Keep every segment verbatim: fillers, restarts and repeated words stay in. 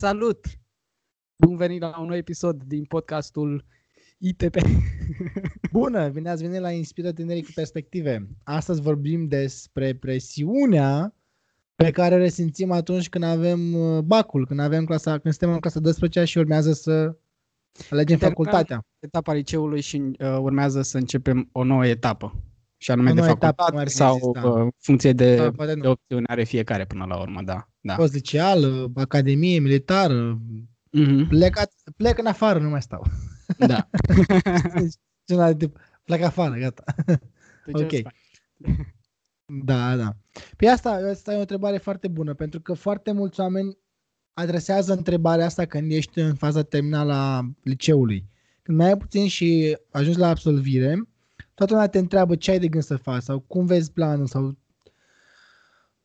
Salut! Bun venit la un nou episod din podcastul I T P. Bună, bine ați venit la Inspiră Tinerii cu Perspective. Astăzi vorbim despre presiunea pe care o resimțim atunci când avem bacul, când avem clasa, când suntem în clasa douăsprezece și urmează să alegem facultatea. Etapa liceului și uh, urmează să începem o nouă etapă. Și anume de facultate sau în funcție de, de opțiune are fiecare până la urmă, da. da. Post liceal, academie, militar, mm-hmm. plecat, plec în afară, nu mai stau. Da. Plec afară, gata. Ok. Da, da. Pe asta, asta e o întrebare foarte bună, pentru că foarte mulți oameni adresează întrebarea asta când ești în faza terminală a liceului. Când mai ai puțin și ajungi la absolvire, toată lumea te întreabă ce ai de gând să faci sau cum vezi planul sau...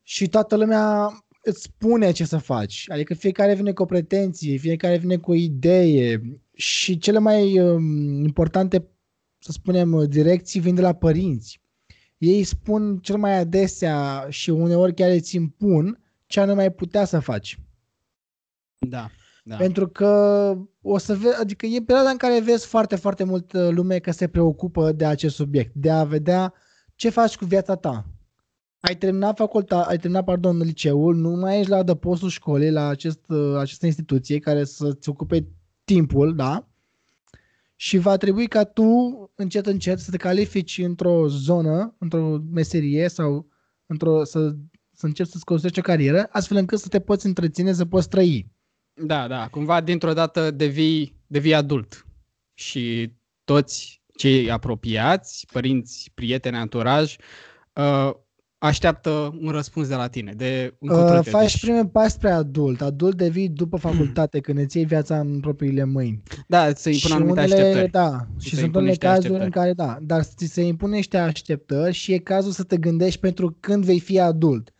și toată lumea îți spune ce să faci. Adică fiecare vine cu o pretenție, fiecare vine cu o idee și cele mai um, importante, să spunem, direcții vin de la părinți. Ei spun cel mai adesea și uneori chiar îți impun ce anume ai putea să faci. Da. Da. Pentru că o să vezi, adică e perioada în care vezi foarte, foarte mult lume că se preocupă de acest subiect, de a vedea ce faci cu viața ta. Ai terminat facultatea, ai terminat, pardon, liceul, nu mai ești la adăpostul școlii, la acest, această instituție care să-ți ocupe timpul, da? Și va trebui ca tu, încet, încet, să te califici într-o zonă, într-o meserie sau într-o, să, să începi să-ți construiești o carieră, astfel încât să te poți întreține, să poți trăi. Da, da, cumva dintr-o dată devii, devii adult și toți cei apropiați, părinți, prieteni, anturaj, uh, așteaptă un răspuns de la tine. De un uh, faci deci... prime pas spre adult, adult devii după facultate, când îți iei viața în propriile mâini. Da, îți se impun anumite unele, așteptări. Da, și, și sunt unele cazuri așteptări. în care da, dar ți se impun niște așteptări și e cazul să te gândești pentru când vei fi adult.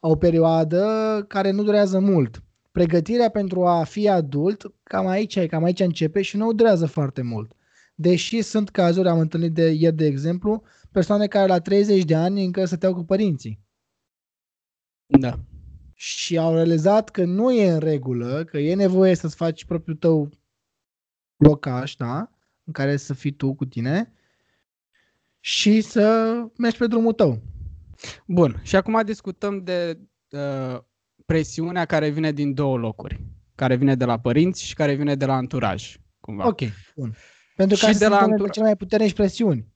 O perioadă care nu durează mult. Pregătirea pentru a fi adult, cam aici, cam aici începe și nu durează foarte mult. Deși sunt cazuri, am întâlnit de ieri, de exemplu, persoane care la treizeci de ani încă stăteau cu părinții. Da. Și au realizat că nu e în regulă, că e nevoie să-ți faci propriul tău locaș, da? În care să fii tu cu tine și să mergi pe drumul tău. Bun. Și acum discutăm de... Uh... presiunea care vine din două locuri, care vine de la părinți și care vine de la anturaj, cumva. Ok, bun. Pentru că și de la anturaj cele mai puternici presiuni.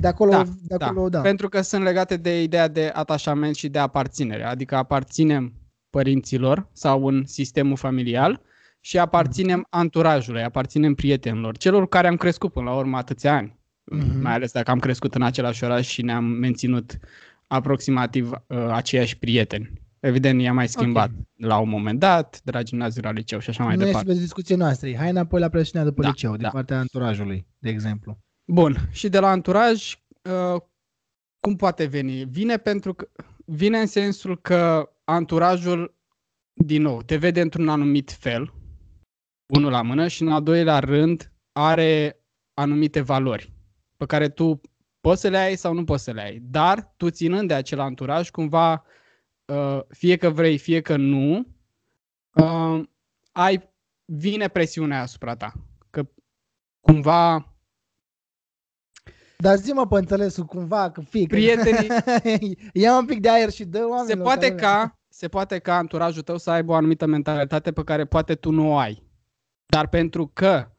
De acolo, da, de acolo, da. da. Pentru că sunt legate de ideea de atașament și de aparținere, adică aparținem părinților sau în sistemul familial și aparținem anturajului, aparținem prietenilor, celor care am crescut până la urmă atâția ani. Mm-hmm. Mai ales dacă am crescut în același oraș și ne-am menținut aproximativ uh, aceiași prieteni. Evident, i-a mai schimbat okay. la un moment dat, de la gimnaziu, la liceu și așa nu mai departe. Nu este pe discuție noastră. Hai înapoi la presiunea după da, liceu, da. Din partea anturajului, de exemplu. Bun. Și de la anturaj, uh, cum poate veni? Vine, pentru că, vine în sensul că anturajul, din nou, te vede într-un anumit fel, unul la mână, și în al doilea rând are anumite valori pe care tu poți să le ai sau nu poți să le ai. Dar tu, ținând de acel anturaj, cumva... fie că vrei, fie că nu, uh, ai, vine presiunea asupra ta. Că cumva... Dar zi-mă pe înțelesul, cumva, că fii... Prietenii... Ia un pic de aer și dă oamenilor... Se poate, ca, se poate ca anturajul tău să aibă o anumită mentalitate pe care poate tu nu o ai. Dar pentru că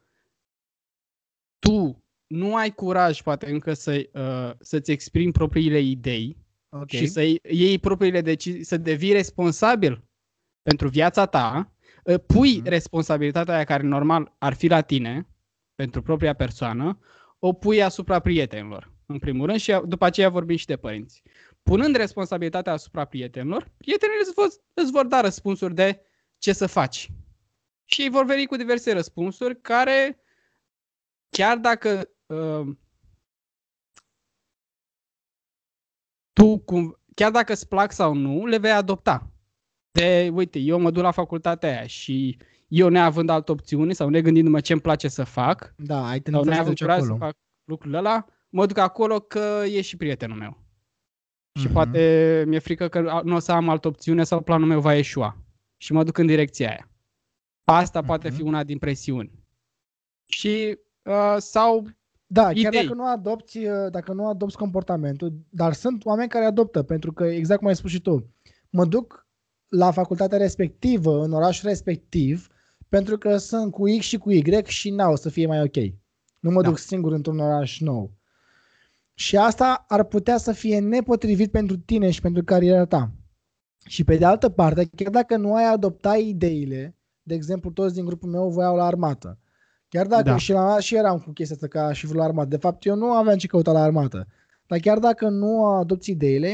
tu nu ai curaj, poate încă, să, uh, să-ți exprimi propriile idei, okay. Și să iei propriile decizii, să devii responsabil pentru viața ta, pui mm-hmm. responsabilitatea aia care normal ar fi la tine, pentru propria persoană, o pui asupra prietenilor, în primul rând, și după aceea vorbim și de părinți. Punând responsabilitatea asupra prietenilor, prietenii îți vor, îți vor da răspunsuri de ce să faci. Și ei vor veni cu diverse răspunsuri care, chiar dacă... Uh, Tu, cum, chiar dacă îți plac sau nu, le vei adopta. De, uite, eu mă duc la facultatea aia și eu, neavând altă opțiune sau negândindu-mă ce-mi place să fac, da, ai sau neavând curaj să fac lucrul ăla, mă duc acolo că e și prietenul meu. Mm-hmm. Și poate mi-e frică că nu o să am altă opțiune sau planul meu va eșua. Și mă duc în direcția aia. Asta uh-huh. poate fi una din presiuni. Și uh, sau da, idei. Chiar dacă nu adopți, dacă nu adopți comportamentul, dar sunt oameni care adoptă, pentru că exact cum ai spus și tu, mă duc la facultatea respectivă, în orașul respectiv, pentru că sunt cu X și cu Y și n-au să fie mai ok. Nu mă da. duc singur într-un oraș nou. Și asta ar putea să fie nepotrivit pentru tine și pentru cariera ta. Și pe de altă parte, chiar dacă nu ai adoptat ideile, de exemplu, toți din grupul meu voiau la armată. Chiar dacă da. și, la, și eram cu chestia asta ca și la armată. De fapt, eu nu aveam ce căuta la armată. Dar chiar dacă nu adopți ideile,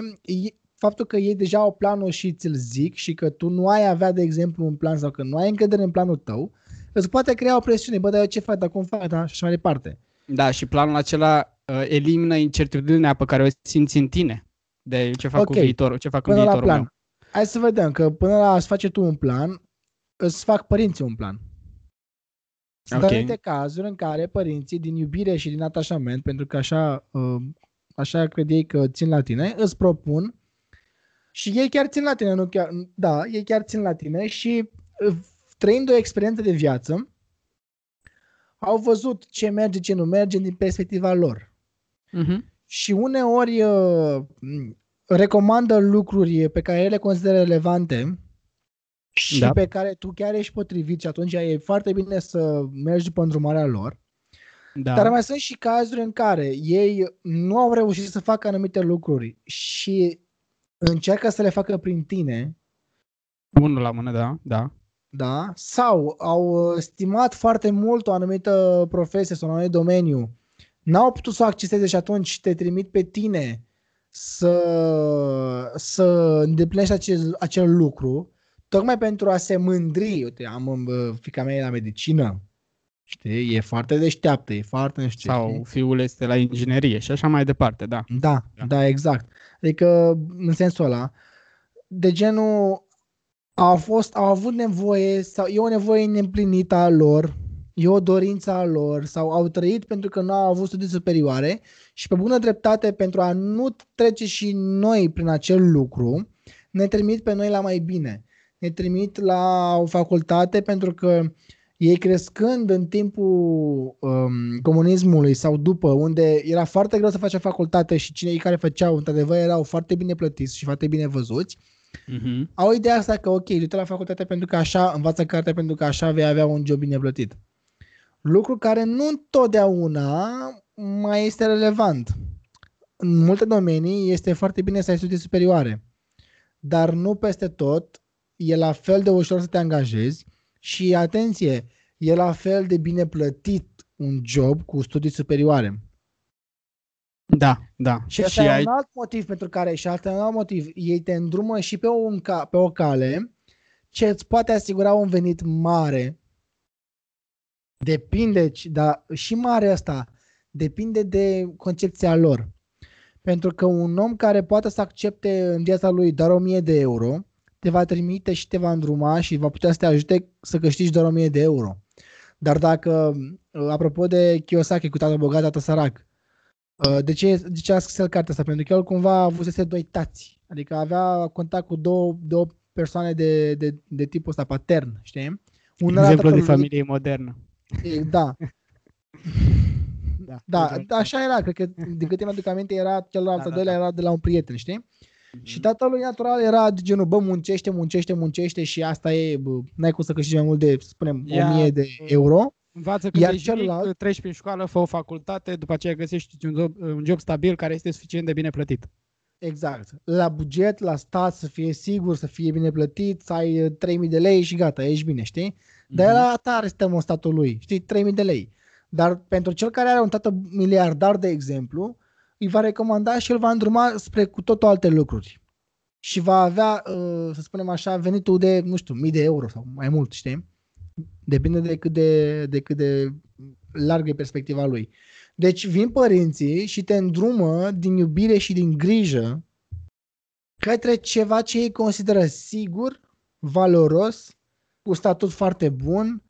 faptul că ei deja au planul și ți-l zic și că tu nu ai avea, de exemplu, un plan sau că nu ai încredere în planul tău, îți poate crea o presiune. Bă, dar eu ce fac, dar cum fac, da? Și așa mai departe. Da, și planul acela uh, elimină incertitudinea pe care o simți în tine. De ce fac okay. cu viitorul, ce fac până în viitorul plan. meu. Hai să vedem că până la îți face tu un plan, îți fac părinții un plan. Sunt okay. anumite cazuri în care părinții, din iubire și din atașament, pentru că așa, așa cred ei că țin la tine, îți propun și ei chiar țin la tine. Nu chiar, da, ei chiar țin la tine și trăind o experiență de viață, au văzut ce merge, ce nu merge din perspectiva lor. Uh-huh. Și uneori recomandă lucruri pe care ele consideră relevante și da. pe care tu chiar ești potrivit și atunci e foarte bine să mergi după îndrumarea lor. Da. Dar mai sunt și cazuri în care ei nu au reușit să facă anumite lucruri și încearcă să le facă prin tine. Unul la mână, da, da. Da, sau au stimat foarte mult o anumită profesie sau un anumit domeniu. N-au putut să o acceseze și atunci te trimit pe tine să, să îndeplinești acel, acel lucru. Tocmai pentru a se mândri. Uite, am fiica mea la medicină, știi, e foarte deșteaptă, e foarte deșteaptă. Sau fiul este la inginerie și așa mai departe, da. Da, da, da, exact. Adică, în sensul ăla, de genul, au, fost, au avut nevoie, sau e o nevoie neîmplinită a lor, e o dorință a lor, sau au trăit pentru că nu au avut studii superioare și pe bună dreptate, pentru a nu trece și noi prin acel lucru, ne trimit pe noi la mai bine. Ne trimit la o facultate pentru că ei crescând în timpul um, comunismului sau după, unde era foarte greu să faci o facultate și cei care făceau, într-adevăr, erau foarte bine plătiți și foarte bine văzuți, uh-huh. au ideea asta că, ok, du-te la facultate pentru că așa, învață cartea pentru că așa vei avea un job bine plătit. Lucru care nu întotdeauna mai este relevant. În multe domenii este foarte bine să ai studii superioare, dar nu peste tot. E la fel de ușor să te angajezi și, atenție, e la fel de bine plătit un job cu studii superioare. Da, da. Și asta e ai... un alt motiv pentru care, și asta e un alt motiv, ei te îndrumă și pe o, pe o cale ce îți poate asigura un venit mare. Depinde, dar și mare asta, depinde de concepția lor. Pentru că un om care poate să accepte în viața lui doar o mie de euro, te va trimite și te va îndruma și va putea să te ajute să câștigi doar o mie de euro. Dar dacă, apropo de Kiyosaki cu tată bogat, tată sărac, de ce, de ce a scris el cartea asta? Pentru că el cumva avusese doi tați, adică avea contact cu două, două persoane de, de, de tipul ăsta patern, știi? Un exemplu de familie modernă. Da. da, da, da, așa era, cred că din câte îmi aduc aminte era celălalt, da, da, doilea da. era de la un prieten, știi? Și tatăl lui natural era de genul, bă, muncește, muncește, muncește și asta e, bă, n-ai cum să câștigi mai mult de, să spunem, Ia, o mie de euro. Învață când ești celălalt... mic, treci prin școală, fă o facultate, după aceea găsești un job, un job stabil care este suficient de bine plătit. Exact. La buget, la stat, să fie sigur, să fie bine plătit, să ai trei mii de lei și gata, ești bine, știi? Dar era tare sistemul statului, știi, trei mii de lei. Dar pentru cel care are un tată miliardar, de exemplu, îi va recomanda și îl va îndruma spre cu totul alte lucruri. Și va avea, să spunem așa, venitul de, nu știu, mii de euro sau mai mult, știi? Depinde de cât de, de, cât de largă e perspectiva lui. Deci vin părinții și te îndrumă din iubire și din grijă către ceva ce ei consideră sigur, valoros, cu statut foarte bun,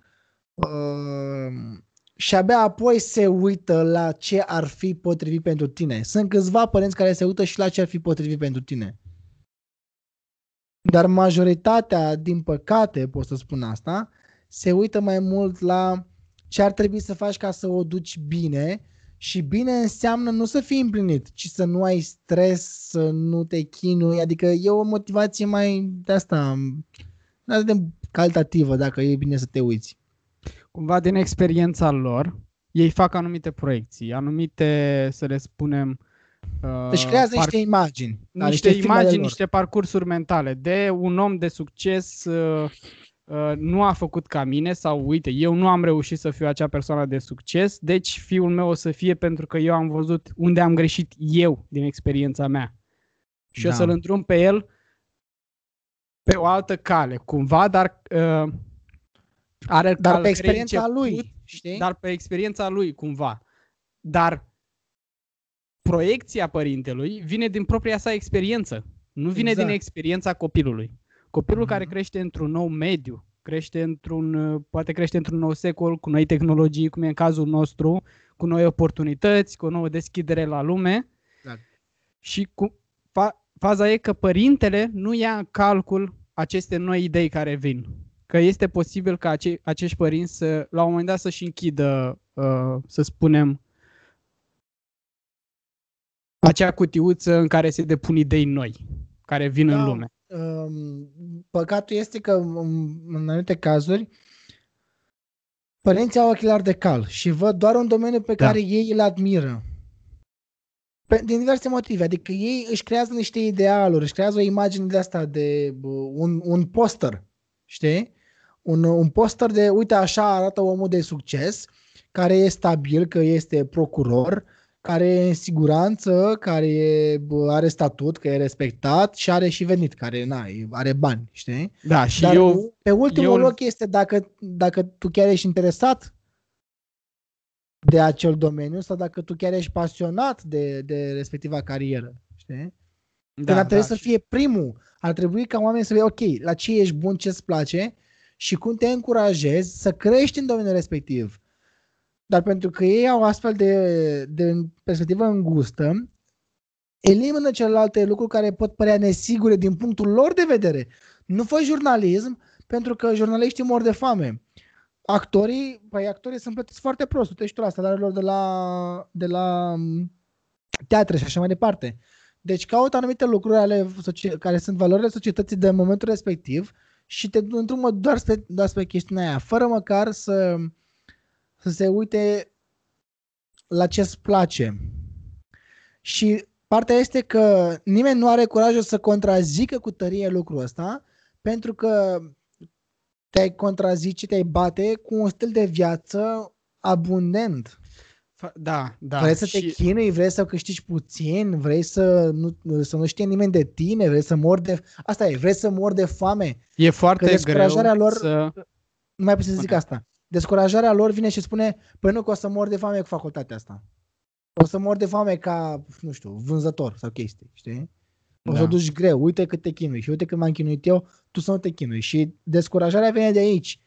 uh... și abia apoi se uită la ce ar fi potrivit pentru tine. Sunt câțiva părinți care se uită și la ce ar fi potrivit pentru tine. Dar majoritatea, din păcate, pot să spun asta, se uită mai mult la ce ar trebui să faci ca să o duci bine. Și bine înseamnă nu să fii împlinit, ci să nu ai stres, să nu te chinui. Adică e o motivație mai de asta, de calitativă, dacă e bine să te uiți. Cumva din experiența lor, ei fac anumite proiecții, anumite, să le spunem... Uh, își creează par... niște imagini. Niște imagini, niște parcursuri mentale. De un om de succes... Uh, Uh, nu a făcut ca mine sau uite, eu nu am reușit să fiu acea persoană de succes, deci fiul meu o să fie pentru că eu am văzut unde am greșit eu din experiența mea. Și da. O să-l îndrum pe el pe o altă cale, cumva, dar uh, are dar pe experiența început, lui, știi? Dar pe experiența lui, cumva. Dar proiecția părintelui vine din propria sa experiență, nu vine exact. Din experiența copilului. Copilul care crește într-un nou mediu, crește într-un, poate crește într-un nou secol, cu noi tehnologii, cum e în cazul nostru, cu noi oportunități, cu o nouă deschidere la lume. Exact. Și cu, fa, faza e că părintele nu ia în calcul aceste noi idei care vin. Că este posibil ca ace, acești părinți să, la un moment dat să-și închidă, uh, să spunem, acea cutiuță în care se depun idei noi, care vin da. În lume. Păcatul este că în anumite cazuri părinții au ochelari de cal și văd doar un domeniu pe da. Care ei îl admiră din diverse motive, adică ei își creează niște idealuri, își creează o imagine de asta de un, un poster, știi? Un, un poster de uite așa arată omul de succes care e stabil, că este procuror, care e în siguranță, care e, are statut, că e respectat și are și venit, care na, are bani, știi? Da, și dar eu, pe ultimul eu... loc este dacă, dacă tu chiar ești interesat de acel domeniu sau dacă tu chiar ești pasionat de, de respectiva carieră, știi? Da, Când ar trebui da. Să fie primul, ar trebui ca oamenii să fie ok, la ce ești bun, ce îți place și cum te încurajezi să crești în domeniul respectiv. Dar pentru că ei au astfel de, de perspectivă îngustă, elimină celelalte lucruri care pot părea nesigure din punctul lor de vedere. Nu fă jurnalism, pentru că jurnaliștii mor de foame. Actorii, păi actorii sunt plătiți foarte prost, uite și tu la salariilor de la, de la teatre și așa mai departe. Deci caută anumite lucruri ale, care sunt valorile societății de momentul respectiv și te întrumă doar spre, doar spre chestiunea aia, fără măcar să... să se uite la ce-ți place. Și partea este că nimeni nu are curajul să contrazică cu tărie lucrul ăsta, pentru că te-ai contrazice, te-ai bate cu un stil de viață abundent. Da, da. Vrei să te și... chinui, vrei să câștigi puțin, vrei să nu, să nu știe nimeni de tine, vrei să mori de... Asta e, vrei să mori de foame. E foarte greu descurajarea lor... să... Nu mai pot să zic asta. Descurajarea lor vine și spune, păi nu că o să mor de foame cu facultatea asta. O să mor de foame ca, nu știu, vânzător sau chestii, știi? O da. Să duci greu, uite cât te chinui și uite cât m-am chinuit eu, tu să nu te chinui. Și descurajarea vine de aici.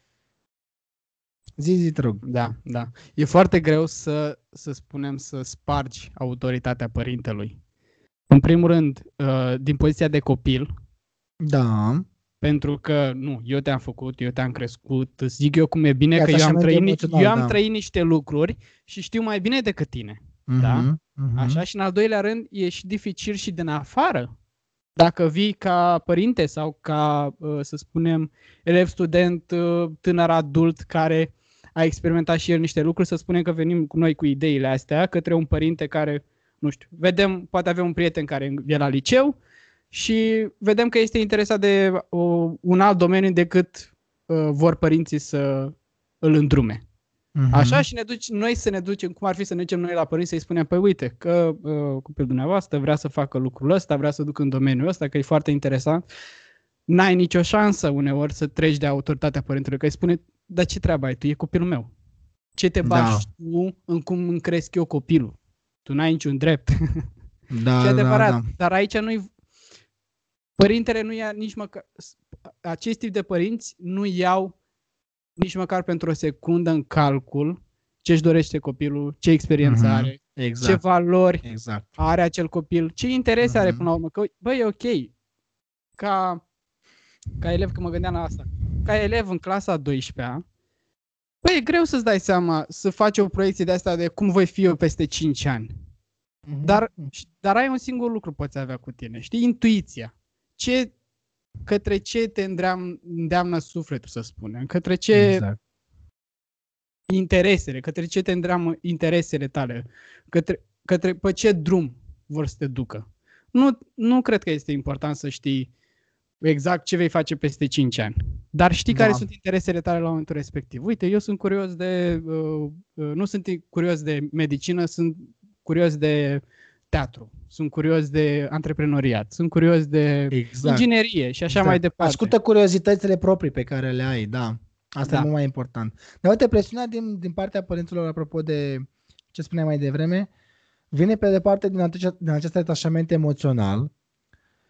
Zi, zi, te rog. Da, da. E foarte greu să, să spunem, să spargi autoritatea părintelui. În primul rând, din poziția de copil. Da. Pentru că, nu, eu te-am făcut, eu te-am crescut, îți zic eu cum e bine, că eu am, trăit niște, eu am da. trăit niște lucruri și știu mai bine decât tine. Uh-huh, da? Uh-huh. Așa, și în al doilea rând, e și dificil și din afară. Dacă vii ca părinte sau ca, să spunem, elev, student, tânăr, adult, care a experimentat și el niște lucruri, să spunem că venim cu noi cu ideile astea către un părinte care, nu știu, vedem, poate avea un prieten care e la liceu, și vedem că este interesat de uh, un alt domeniu decât uh, vor părinții să îl îndrume. Uh-huh. Așa și ne duci, noi să ne ducem, cum ar fi să ne ducem noi la părinți să-i spunem, păi uite, că uh, copilul dumneavoastră vrea să facă lucrul ăsta, vrea să ducă în domeniul ăsta, că e foarte interesant. N-ai nicio șansă uneori să treci de autoritatea părintelui, că îi spune, dar ce treabă ai tu, e copilul meu. Ce te bași da. Tu în cum îmi cresc eu copilul? Tu n-ai niciun drept. Da, e adevărat, da, da. Dar aici nu-i... Părintele nu ia nici măcar, acest tip de părinți nu iau nici măcar pentru o secundă în calcul ce-și dorește copilul, ce experiență mm-hmm. are, exact. Ce valori exact. Are acel copil, ce interese mm-hmm. are până la urmă. Că, băi, e ok, ca, ca elev, că mă gândeam la asta, ca elev în clasa a douăsprezecea Păi e greu să-ți dai seama, să faci o proiecție de asta de cum voi fi eu peste cinci ani. Mm-hmm. Dar, dar ai un singur lucru poți avea cu tine, știi? Intuiția. Ce, către ce te îndream, îndeamnă sufletul, să spunem. Către ce exact. Interesele, către ce te îndreamă interesele tale. Către, către pe ce drum vor să te ducă. Nu, nu cred că este important să știi exact ce vei face peste cinci ani. Dar știi da. Care sunt interesele tale la momentul respectiv. Uite, eu sunt curios de... Uh, nu sunt curios de medicină, sunt curios de teatru, sunt curios de antreprenoriat, sunt curios de exact. Inginerie și așa exact. Mai departe. Ascultă curiozitățile proprii pe care le ai, da. Asta da. E mult mai important. Dar uite, presiunea din, din partea părinților, apropo de ce spuneam mai devreme, vine pe departe din, atunci, din acest atașament emoțional.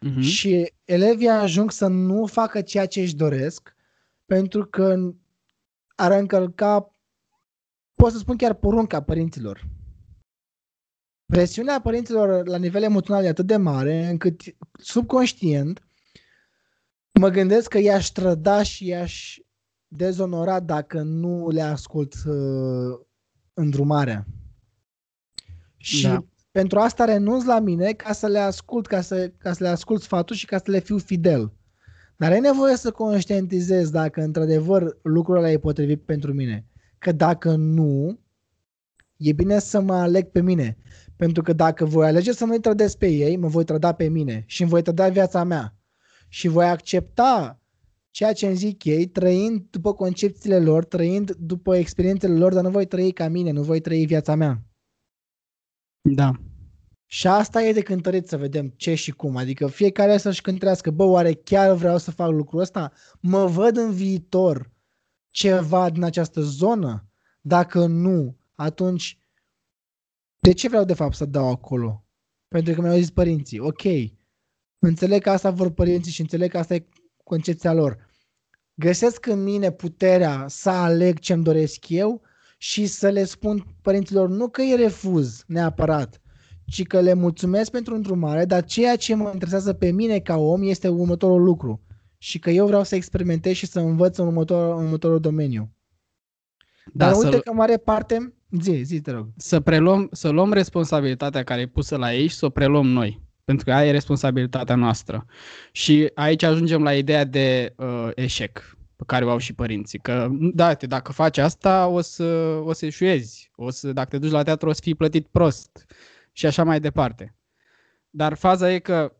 Uh-huh. Și elevii ajung să nu facă ceea ce își doresc pentru că ar încălca, pot să spun chiar porunca părinților. Presiunea părinților la nivel emoțional e atât de mare încât subconștient mă gândesc că i-aș trăda și i-aș dezonora dacă nu le ascult uh, îndrumarea. Și da. Pentru asta renunț la mine ca să le ascult, ca să, ca să le ascult sfatul și ca să le fiu fidel. Dar e nevoie să conștientizez dacă într-adevăr lucrurile e potrivit pentru mine. Că dacă nu, e bine să mă aleg pe mine. Pentru că dacă voi alege să nu-i trădesc pe ei, mă voi trăda pe mine și îmi voi trăda viața mea. Și voi accepta ceea ce îmi zic ei, trăind după concepțiile lor, trăind după experiențele lor, dar nu voi trăi ca mine, nu voi trăi viața mea. Da. Și asta e de cântărit, să vedem ce și cum. Adică fiecare să-și cântărească, bă, oare chiar vreau să fac lucrul ăsta? Mă văd în viitor ceva din această zonă? Dacă nu, atunci de ce vreau de fapt să dau acolo? Pentru că mi-au zis părinții, ok, înțeleg că asta vor părinții și înțeleg că asta e concepția lor. Găsesc în mine puterea să aleg ce-mi doresc eu și să le spun părinților nu că îi refuz neapărat, ci că le mulțumesc pentru îndrumare, dar ceea ce mă interesează pe mine ca om este următorul lucru și că eu vreau să experimentez și să învăț în următor, în următorul domeniu. Dar da, uite să... că mare parte, zi, zi, te rog. Să, preluăm, să luăm responsabilitatea care e pusă la ei și să o preluăm noi, pentru că aia e responsabilitatea noastră. Și aici ajungem la ideea de uh, eșec. Care o au și părinții, că da, te, dacă faci asta o să, o să eșuezi, o să, dacă te duci la teatru o să fii plătit prost și așa mai departe. Dar faza e că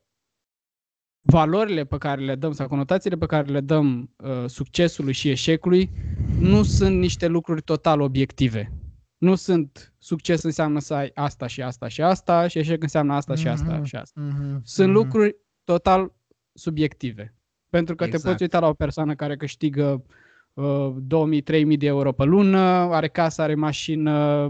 valorile pe care le dăm sau conotațiile pe care le dăm uh, succesului și eșecului nu sunt niște lucruri total obiective. Nu sunt succes înseamnă să ai asta și asta și asta și eșec înseamnă asta și asta mm-hmm. și asta. Mm-hmm. Sunt mm-hmm. lucruri total subiective. Pentru că exact. Te poți uita la o persoană care câștigă uh, două mii trei mii de euro pe lună, are casă, are mașină,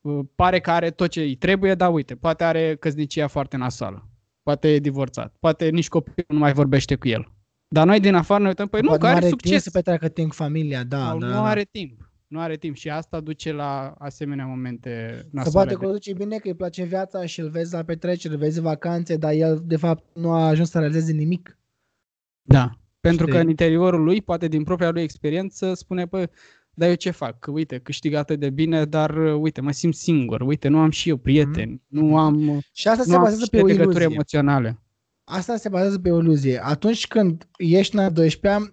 uh, pare că are tot ce îi trebuie, dar uite, poate are căsnicia foarte nasoală, poate e divorțat, poate nici copilul nu mai vorbește cu el. Dar noi din afară ne uităm, păi nu, poate că are, are succes. Timp să petreacă timp familia, da. Nu, da, nu da. Are timp, nu are timp și asta duce la asemenea momente nasoale. Să poate că o duce bine, că îi place viața și îl vezi la petreceri, îl vezi vacanțe, dar el de fapt nu a ajuns să realizeze nimic. Da, pentru știi. Că în interiorul lui, poate din propria lui experiență, spune, păi, dar eu ce fac? Că, uite, câștig atât de bine, dar uite, mă simt singur, uite, nu am și eu prieteni, mm-hmm. nu am și asta nu se bazează pe o legături emoționale. Asta se bazează pe o iluzie. Atunci când ești în a doisprezecea,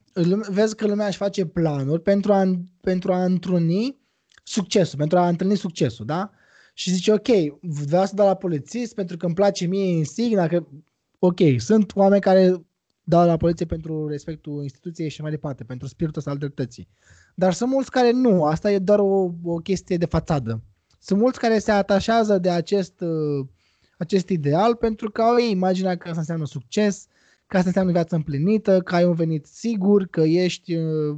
vezi că lumea își face planuri pentru a, pentru a întruni succesul, pentru a întâlni succesul, da? Și zice, ok, vreau să dau la polițist pentru că îmi place mie insigna, că, ok, sunt oameni care... dau la poliție pentru respectul instituției și mai departe, pentru spiritul ăsta al dreptății. Dar sunt mulți care nu, asta e doar o, o chestie de fațadă. Sunt mulți care se atașează de acest, acest ideal pentru că au ei imaginea că asta înseamnă succes, că asta înseamnă viață împlinită, că ai un venit sigur, că ești uh,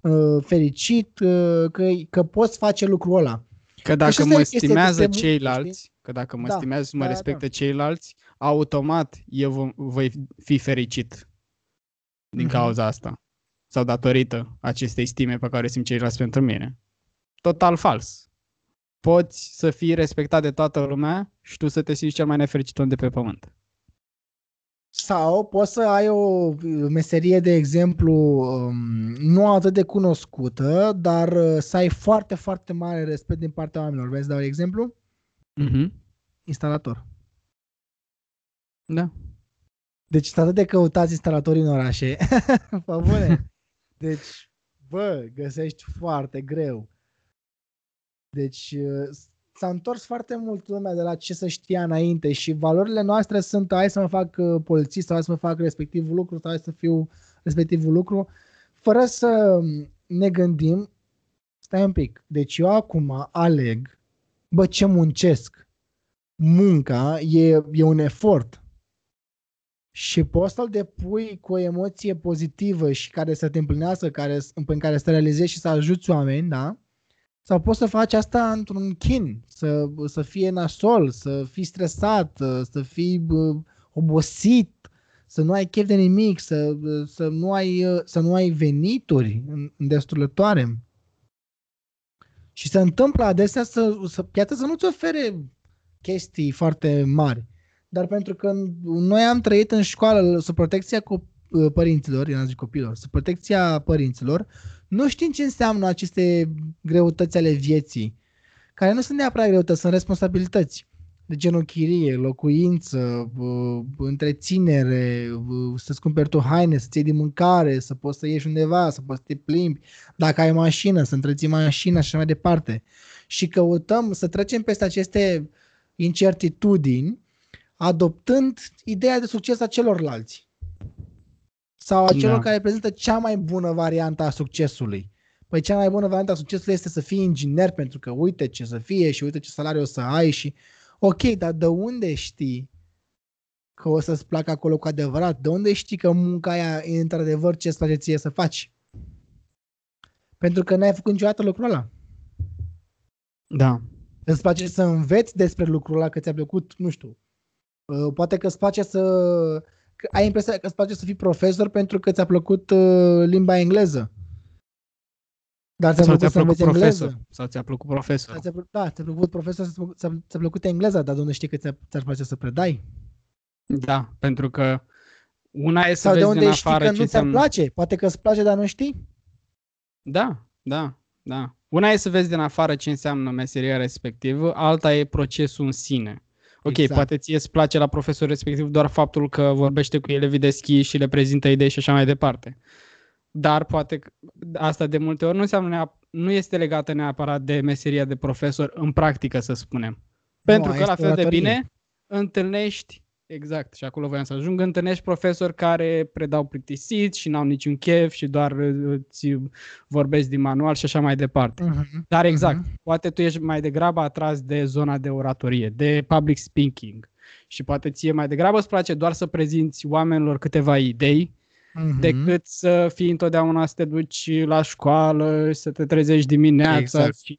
uh, fericit, uh, că, că poți face lucrul ăla. Că dacă mă stimează ceilalți, știi? Că dacă mă da, stimează și mă da, respectă da. Ceilalți, automat eu voi fi fericit din cauza asta sau datorită acestei stime pe care o simt ceilalți pentru mine. Total fals. Poți să fii respectat de toată lumea și tu să te simți cel mai nefericit om de pe pământ. Sau poți să ai o meserie, de exemplu, nu atât de cunoscută, dar să ai foarte, foarte mare respect din partea oamenilor. Vrei să dau un exemplu? Mm-hmm. Instalator. Da. Deci atât de căutați instalatori în orașe. Pă bune. Deci, bă, găsești foarte greu. Deci s-a întors foarte mult lumea de la ce se știa înainte și valorile noastre sunt hai să mă fac polițist sau hai să mă fac respectivul lucru sau hai să fiu respectivul lucru, fără să ne gândim, stai un pic, deci eu acum aleg, bă, ce muncesc. Munca e, e un efort și poți să-l depui cu o emoție pozitivă și care să te împlinească, care, în care să te realizezi și să ajuți oameni, da? Sau poți să faci asta într-un chin, să, să fie nasol, să fii stresat, să fii obosit, să nu ai chef de nimic, să, să, nu, ai, să nu ai venituri îndestulătoare. Și se întâmplă adesea să, să, iată, să nu-ți ofere chestii foarte mari. Dar pentru că noi am trăit în școală sub protecția cop- părinților, eu am zis copilor, sub protecția părinților, nu știm ce înseamnă aceste greutăți ale vieții, care nu sunt neapărat greutăți, sunt responsabilități. De genul chirie, locuință, întreținere, să-ți cumperi tu haine, să-ți iei din mâncare, să poți să ieși undeva, să poți să te plimbi, dacă ai mașină, să întreții mașina și așa mai departe. Și căutăm să trecem peste aceste incertitudini, adoptând ideea de succes a celorlalți. Sau a celor da. Care prezintă cea mai bună variantă a succesului. Păi cea mai bună variantă a succesului este să fii inginer, pentru că uite ce să fie și uite ce salariu o să ai și... Ok, dar de unde știi că o să-ți placă acolo cu adevărat? De unde știi că munca aia e într-adevăr ce îți place ție să faci? Pentru că n-ai făcut niciodată lucrul ăla. Da. Îți place să înveți despre lucrul ăla că ți-a plăcut, nu știu. Poate că îți place să... ai impresia că îți place să fii profesor pentru că ți-a plăcut uh, limba engleză. Dar ți-a plăcut, ți-a plăcut să înveți engleză. Sau ți-a plăcut profesor. Da, ți-a plăcut, da, ți-a plăcut profesor, ți-a, ți-a plăcut engleza, dar de unde știi că ți-a, ți-ar place să predai? Da, pentru că una e să sau vezi de unde din știi afară că nu ți-ar am... place. Poate că îți place, dar nu știi? Da, da, da. Una e să vezi din afară ce înseamnă meseria respectivă, alta e procesul în sine. Ok, exact. Poate ție îți place la profesorul respectiv doar faptul că vorbește cu elevii deschis și le prezintă idei și așa mai departe. Dar poate asta de multe ori nu înseamnă, nu este legată neapărat de meseria de profesor în practică, să spunem. Pentru no, că la fel de bine întâlnești, exact, și acolo voiam să ajung, întâlnești profesori care predau plictisiți și n-au niciun chef și doar îți vorbesc din manual și așa mai departe. Uh-huh. Dar exact, uh-huh. Poate tu ești mai degrabă atras de zona de oratorie, de public speaking și poate ție mai degrabă îți place doar să prezinți oamenilor câteva idei uh-huh. decât să fii întotdeauna să te duci la școală, să te trezești dimineața exact. Și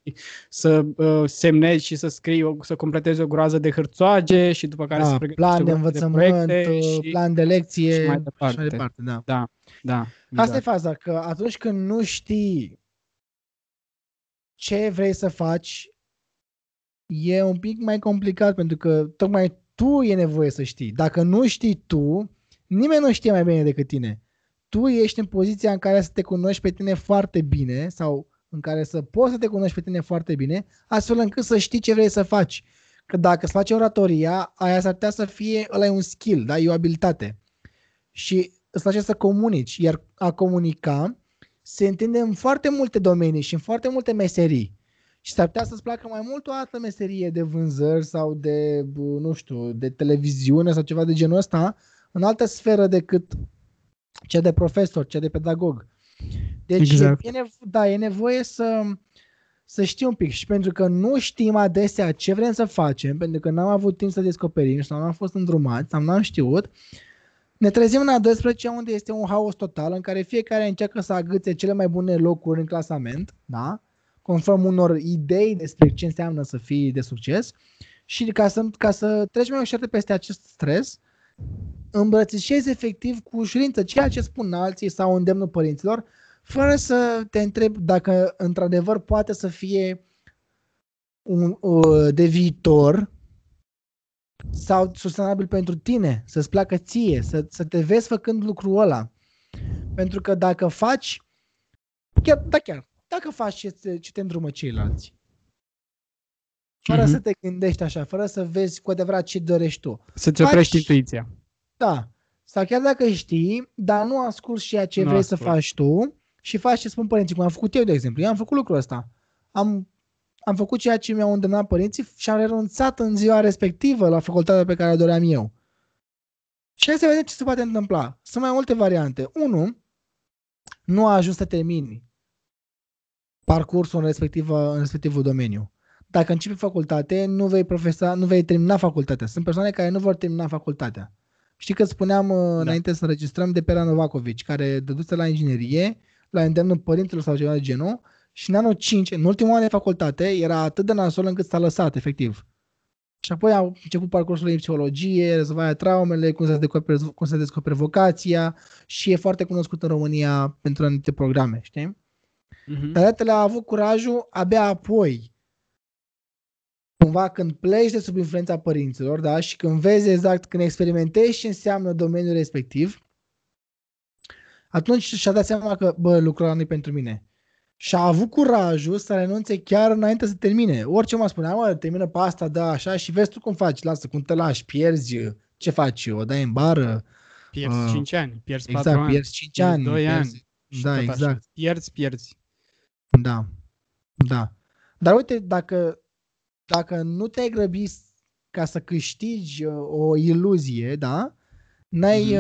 să uh, semnezi și să scrii, o, să completezi o groază de hârțoage și după care da, să pregătești plan de învățământ, de și, plan de lecție și mai departe. Și mai departe da. Da, da, asta exact. E faza, că atunci când nu știi ce vrei să faci, e un pic mai complicat pentru că tocmai tu e nevoie să știi. Dacă nu știi tu, nimeni nu știe mai bine decât tine. Tu ești în poziția în care să te cunoști pe tine foarte bine sau în care să poți să te cunoști pe tine foarte bine, astfel încât să știi ce vrei să faci. Că dacă îți face oratoria, aia s-ar putea să fie, ăla e un skill, da? E o abilitate. Și îți face să comunici, iar a comunica se întinde în foarte multe domenii și în foarte multe meserii. Și s-ar putea să-ți placă mai mult o altă meserie de vânzări sau de, nu știu, de televiziune sau ceva de genul ăsta, în altă sferă decât cea de profesor, cea de pedagog. Deci exact. e, nevo- da, e nevoie să, să știi un pic și pentru că nu știm adesea ce vrem să facem, pentru că n-am avut timp să descoperim sau n-am fost îndrumați sau n-am știut, ne trezim în a douăsprezecea unde este un haos total în care fiecare încearcă să agâțe cele mai bune locuri în clasament, da? Conform unor idei despre ce înseamnă să fii de succes și ca să, ca să treci mai ușor peste acest stres, îmbrățișezi efectiv cu ușurință ceea ce spun alții sau îndemnul părinților, fără să te întrebi dacă într-adevăr poate să fie un, de viitor sau sustenabil pentru tine, să-ți placă ție, să, să te vezi făcând lucrul ăla. Pentru că dacă faci, chiar, da chiar, dacă faci ce te, ce te îndrumă ceilalți, fără mm-hmm. să te gândești așa, fără să vezi cu adevărat ce dorești tu. Să-ți oprești intuiția. Da. Sau chiar dacă știi, dar nu asculți ceea ce nu vrei ascult. Să faci tu și faci ce spun părinții, cum am făcut eu, de exemplu. Eu am făcut lucrul ăsta. Am, am făcut ceea ce mi-au îndemnat părinții și am renunțat în ziua respectivă la facultatea pe care o doream eu. Și hai să vedem ce se poate întâmpla. Sunt mai multe variante. Unu, nu a ajuns să termini parcursul în, respectivă, în respectivul domeniu. Dacă începi facultate, nu vei profesa, nu vei termina facultatea. Sunt persoane care nu vor termina facultatea. Știi că spuneam da. înainte să înregistrăm de pe la Novakovici, care dăduse la inginerie, la îndemnul părinților sau ceva de genul, și în anul cinci, în ultimul an de facultate, era atât de nasol încât s-a lăsat, efectiv. Și apoi au început parcursul în psihologie, rezolvarea traumele, cum să descoperi, cum să descoperi vocația, și e foarte cunoscut în România pentru anumite programe, știi? Uh-huh. Dar datele a avut curajul abia apoi, cumva când pleci de sub influența părinților, da? Și când vezi exact, când experimentezi ce înseamnă domeniul respectiv, atunci și-a dat seama că, bă, lucrul ăla nu-i pentru mine. Și a avut curajul să renunțe chiar înainte să termine. Orice mă spunea, mă, termină pe asta, da, așa, și vezi tu cum faci, lasă, cum te lași, pierzi, ce faci, o dai în bară. Pierzi uh, cinci ani, pierzi exact, patru ani, pierzi cinci ani, doi ani. Da, exact. Așa. Pierzi, pierzi. Da, da. Dar uite, dacă... Dacă nu te-ai grăbit ca să câștigi o iluzie, da? N-ai,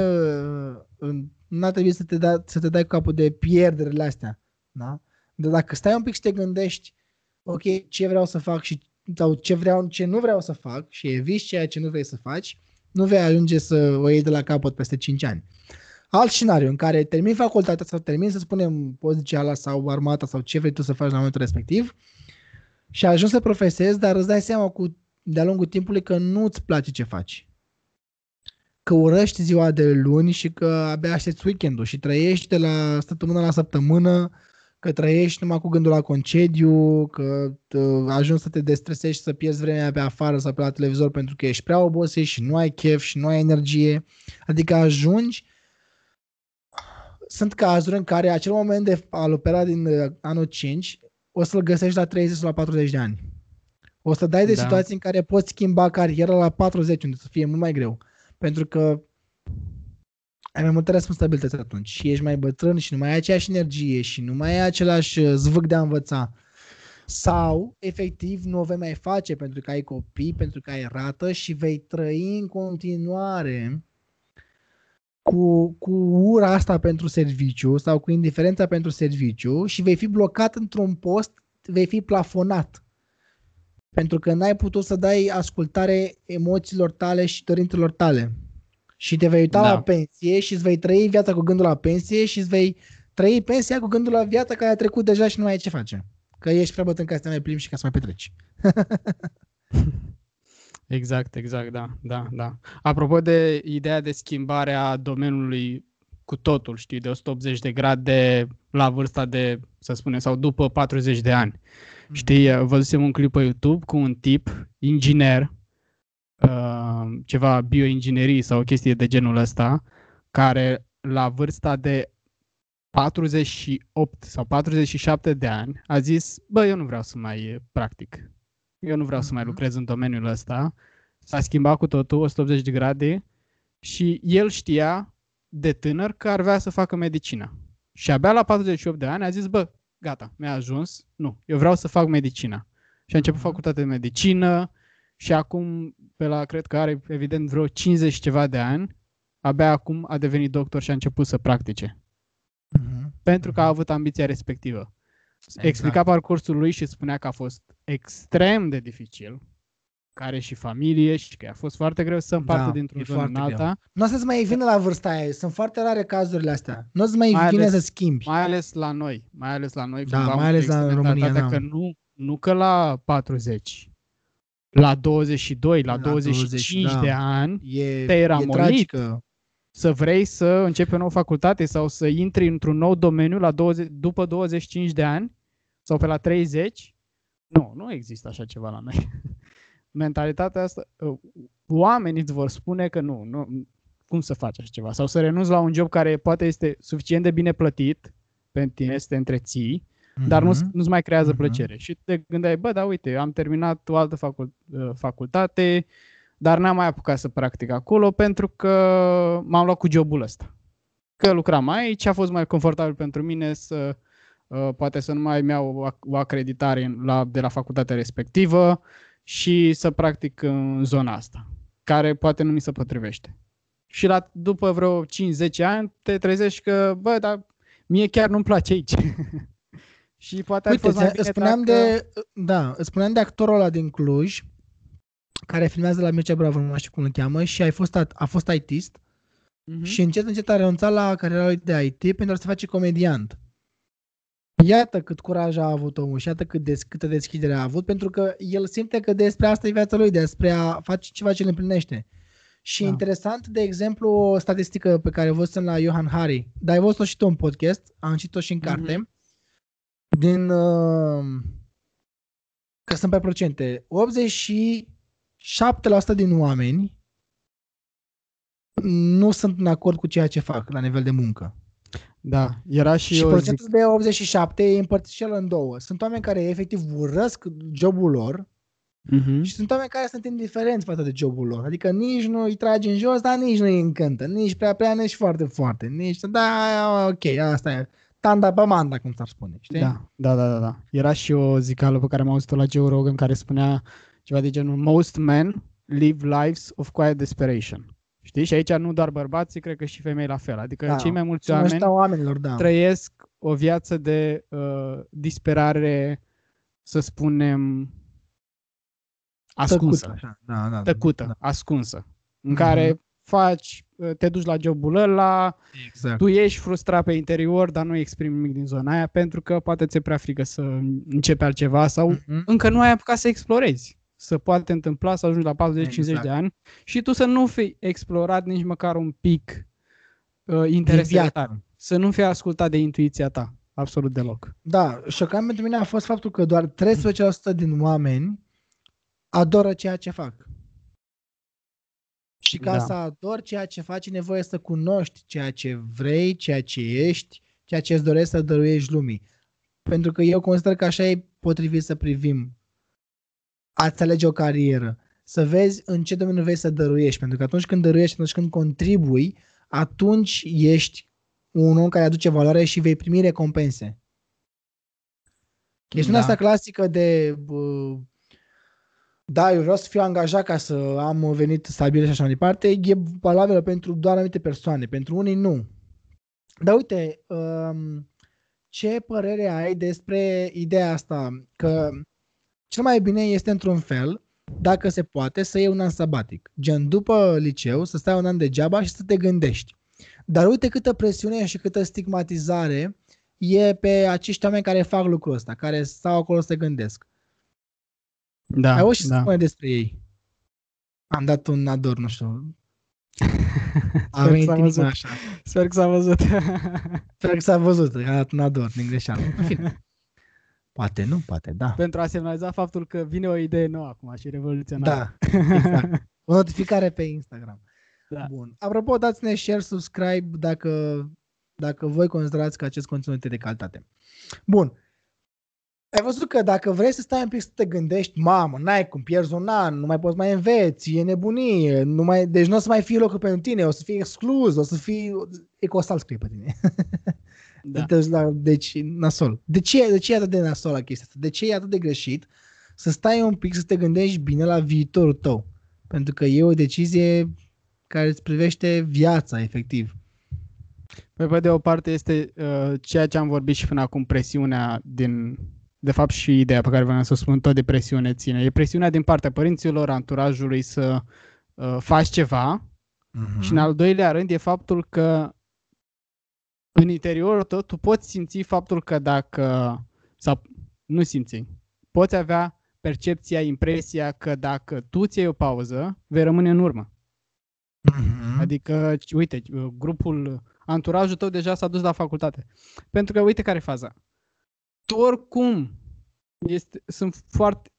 mm. n-a trebuit să te, da, să te dai cu capul de pierderile astea, da? Dar dacă stai un pic și te gândești, ok, ce vreau să fac și sau ce vreau, ce nu vreau să fac și eviți ceea ce nu vrei să faci, nu vei ajunge să o iei de la capăt peste cinci ani. Alt scenariu în care termin facultatea sau termin, să spunem, poziția sau armata sau ce vrei tu să faci la momentul respectiv, și ajungi să profesezi, dar îți dai seama cu, de-a lungul timpului că nu-ți place ce faci. Că urăști ziua de luni și că abia aștepți weekendul și trăiești de la săptămână la săptămână, că trăiești numai cu gândul la concediu, că ajungi să te destresezi și să pierzi vremea pe afară sau pe la televizor pentru că ești prea obosit și nu ai chef și nu ai energie. Adică ajungi... Sunt cazuri în care acel moment de al opera din anul cinci... o să-l găsești la treizeci sau la patruzeci de ani. O să dai de da. situații în care poți schimba cariera la patruzeci, unde să fie mult mai greu. Pentru că ai mai multe responsabilități atunci. Și ești mai bătrân și nu mai ai aceeași energie și nu mai ai același zvâc de a învăța. Sau, efectiv, nu o vei mai face pentru că ai copii, pentru că ai rată și vei trăi în continuare Cu, cu ura asta pentru serviciu sau cu indiferența pentru serviciu și vei fi blocat într-un post, vei fi plafonat. Pentru că n-ai putut să dai ascultare emoțiilor tale și dorințelor tale. Și te vei uita da. la pensie și îți vei trăi viața cu gândul la pensie și îți vei trăi pensia cu gândul la viața care a trecut deja și nu mai ai ce face. Că ești prea bătân ca să te mai plimbi și ca să mai petreci. Exact, exact, da, da, da. Apropo de ideea de schimbare a domeniului cu totul, știi, de o sută optzeci de grade la vârsta de, să spunem, sau după patruzeci de ani. Mm-hmm. Știi, văzusem un clip pe YouTube cu un tip, inginer, ceva bioinginerie sau o chestie de genul ăsta, care la vârsta de patruzeci și opt sau patruzeci și șapte de ani a zis, bă, eu nu vreau să mai practic. Eu nu vreau să mai lucrez în domeniul ăsta. S-a schimbat cu totul, o sută optzeci de grade, și el știa de tânăr că ar vrea să facă medicină. Și abia la patruzeci și opt de ani a zis, bă, gata, mi-a ajuns, nu, eu vreau să fac medicină. Și a început facultatea de medicină și acum, pe la, cred că are evident vreo cincizeci ceva de ani, abia acum a devenit doctor și a început să practice. Uh-huh. Pentru că a avut ambiția respectivă. Exact. Explica parcursul lui și spunea că a fost extrem de dificil, care și familie, și că a fost foarte greu să împartă da, dintr-un zonă în alta. Nu o să-ți mai vină la vârsta aia, sunt foarte rare cazurile astea. Nu o să mai, mai vine ales, să schimbi. Mai ales la noi, mai ales la noi, da, mai ales la România, da. Că nu, nu că la patruzeci, la douăzeci și doi, la, la douăzeci și cinci douăzeci, da. de ani, e, te era molit. Să vrei să începi o nouă facultate sau să intri într-un nou domeniu la douăzeci, după douăzeci și cinci de ani sau pe la treizeci? Nu, nu există așa ceva la noi. mentalitatea asta, oamenii îți vor spune că nu, nu, cum să faci așa ceva? Sau să renunți la un job care poate este suficient de bine plătit pentru tine, să te întreții, mm-hmm. dar nu, nu-ți mai creează mm-hmm. plăcere. Și te gândeai, bă, da, uite, am terminat o altă facultate, dar n-am mai apucat să practic acolo pentru că m-am luat cu jobul ăsta. Că lucram aici, a fost mai confortabil pentru mine să... Uh, poate să nu mai iau o acreditare la, de la facultatea respectivă și să practic în zona asta, care poate nu mi se potrivește. Și la, după vreo cinci zece ani te trezești că, bă, dar mie chiar nu-mi place aici. Și poate uite, ar fost mai bine spuneam dacă... de, da, îți spuneam de actorul ăla din Cluj, care filmează la Mircea Bravo, nu mai știu cum îl cheamă, și a fost, a fost I T-ist uh-huh. și încet, încet a renunțat la cariera lui de I T pentru a se face comediant. Iată cât curaj a avut omul și iată cât des, câtă deschidere a avut, pentru că el simte că despre asta e viața lui, despre a face ceva ce îl împlinește. Și da. Interesant, de exemplu, o statistică pe care o văzut la Johann Hari, dar ai văzut-o și tu în podcast, am citit-o și în carte, mm-hmm. din, că sunt pe procente, optzeci și șapte la sută din oameni nu sunt în acord cu ceea ce fac la nivel de muncă. Da, era și, și procentul zic... de optzeci și șapte e împărțit și el în două. Sunt oameni care efectiv urăsc jobul lor uh-huh. și sunt oameni care sunt indiferenți față de jobul lor. Adică nici nu îi trage în jos, dar nici nu îi încântă. Nici prea prea, nici foarte foarte. Nici, da, ok, asta e. Tanda pe manda, cum s-ar spune, știi? Da, da, da, da. Era și o zicală pe care am auzit-o la Joe Rogan, care spunea ceva de genul Most men live lives of quiet desperation. Știi? Și aici nu doar bărbații, cred că și femei la fel. Adică da, cei mai mulți oameni oamenilor, da. trăiesc o viață de uh, disperare, să spunem, ascunsă. Tăcută, da, da, Tăcută da. ascunsă. În mm-hmm. care faci, te duci la jobul ăla, exact. Tu ești frustrat pe interior, dar nu exprimi nimic din zona aia, pentru că poate ți-e prea frică să începi altceva sau mm-hmm. încă nu ai apucat să explorezi. Să poate întâmpla să ajungi la patruzeci cincizeci exact. de ani și tu să nu fii explorat nici măcar un pic uh, interesat, să nu fii ascultat de intuiția ta, absolut deloc. Da, șocant pentru mine a fost faptul că doar treisprezece la sută din oameni adoră ceea ce fac. Și ca da. Să adori ceea ce faci, e nevoie să cunoști ceea ce vrei, ceea ce ești, ceea ce îți dorești să dăruiești lumii. Pentru că eu consider că așa e potrivit să privim. Ați alege o carieră, să vezi în ce domeniu vei să dăruiești, pentru că atunci când dăruiești, atunci când contribui, atunci ești un om care aduce valoare și vei primi recompense. Chestiunea da. asta clasică de da, eu vreau să fiu angajat ca să am venit stabil și așa mai departe, e valabilă pentru doar anumite persoane, pentru unii nu. Dar uite, ce părere ai despre ideea asta, că cel mai bine este într-un fel, dacă se poate, să iei un an sabatic. Gen, după liceu, să stai un an degeaba și să te gândești. Dar uite câtă presiune și câtă stigmatizare e pe acești oameni care fac lucrul ăsta, care stau acolo să se gândesc. Da, ai auzit ce da. se spune despre ei? Am dat un ador, nu știu. A venit inima așa. Sper că s-a văzut. Sper că s-a văzut. Am dat un ador din greșeală. În fine. Poate nu, poate da. Pentru a semnaliza faptul că vine o idee nouă acum și revoluționară. Da, exact. O notificare pe Instagram. Da. Bun. Apropo, dați-ne share, subscribe dacă, dacă voi considerați că acest conținut este de calitate. Bun. Ai văzut că dacă vrei să stai un pic să te gândești, mamă, n-ai cum, pierzi un an, nu mai poți mai înveți, e nebunie, nu mai, deci nu o să mai fie locul pentru tine, o să fii exclus, o să fii... E că o să-l scrie pe tine. Da. Deci, nasol. De ce, de ce e atât de nasolă chestia asta? De ce e atât de greșit să stai un pic să te gândești bine la viitorul tău? Pentru că e o decizie care îți privește viața, efectiv. Păi, pe de o parte, este uh, ceea ce am vorbit și până acum, presiunea din... De fapt, și ideea pe care vreau să o spun, tot de presiune ține. E presiunea din partea părinților, anturajului să uh, faci ceva. Uh-huh. Și în al doilea rând e faptul că în interiorul tău tu poți simți faptul că dacă... Sau nu simți. Poți avea percepția, impresia că dacă tu ți iei o pauză, vei rămâne în urmă. Uh-huh. Adică, uite, grupul, anturajul tău deja s-a dus la facultate. Pentru că, uite care e faza. Oricum, este, sunt foarte,